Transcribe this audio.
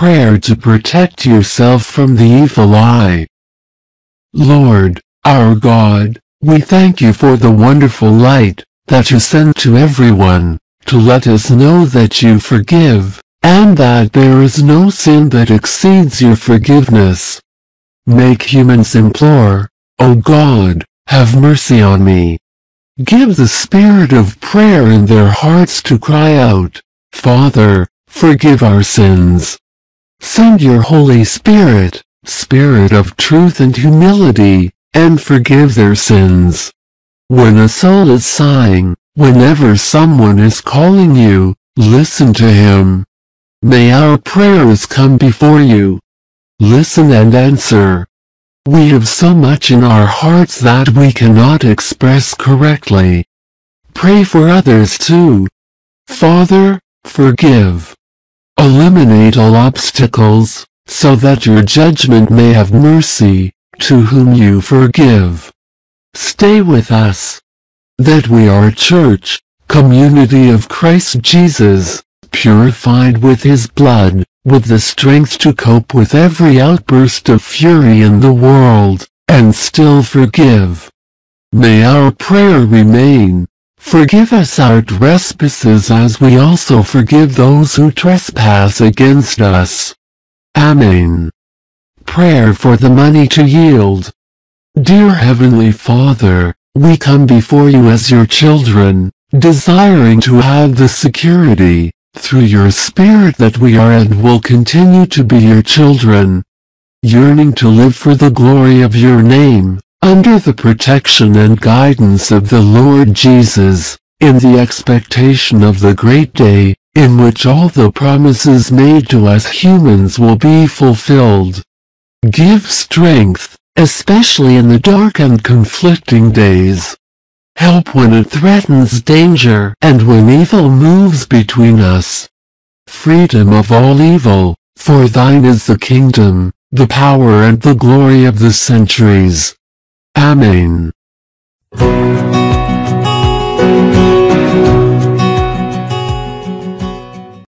prayer to protect yourself from the evil eye. Lord, our God, we thank you for the wonderful light that you send to everyone, to let us know that you forgive, and that there is no sin that exceeds your forgiveness. Make humans implore, O God, have mercy on me. Give the spirit of prayer in their hearts to cry out, Father, forgive our sins. Send your Holy Spirit, Spirit of truth and humility, and forgive their sins. When a soul is sighing, whenever someone is calling you, listen to him. May our prayers come before you. Listen and answer. We have so much in our hearts that we cannot express correctly. Pray for others too. Father, forgive. Eliminate all obstacles, so that your judgment may have mercy, to whom you forgive. Stay with us. That we are a church, community of Christ Jesus, purified with his blood, with the strength to cope with every outburst of fury in the world, and still forgive. May our prayer remain, forgive us our trespasses as we also forgive those who trespass against us. Amen. Prayer for the money to yield. Dear Heavenly Father, we come before you as your children, desiring to have the security, through your Spirit that we are and will continue to be your children, yearning to live for the glory of your name, under the protection and guidance of the Lord Jesus, in the expectation of the great day, in which all the promises made to us humans will be fulfilled. Give strength, especially in the dark and conflicting days. Help when it threatens danger and when evil moves between us. Freedom of all evil, for thine is the kingdom, the power and the glory of the centuries. Amen.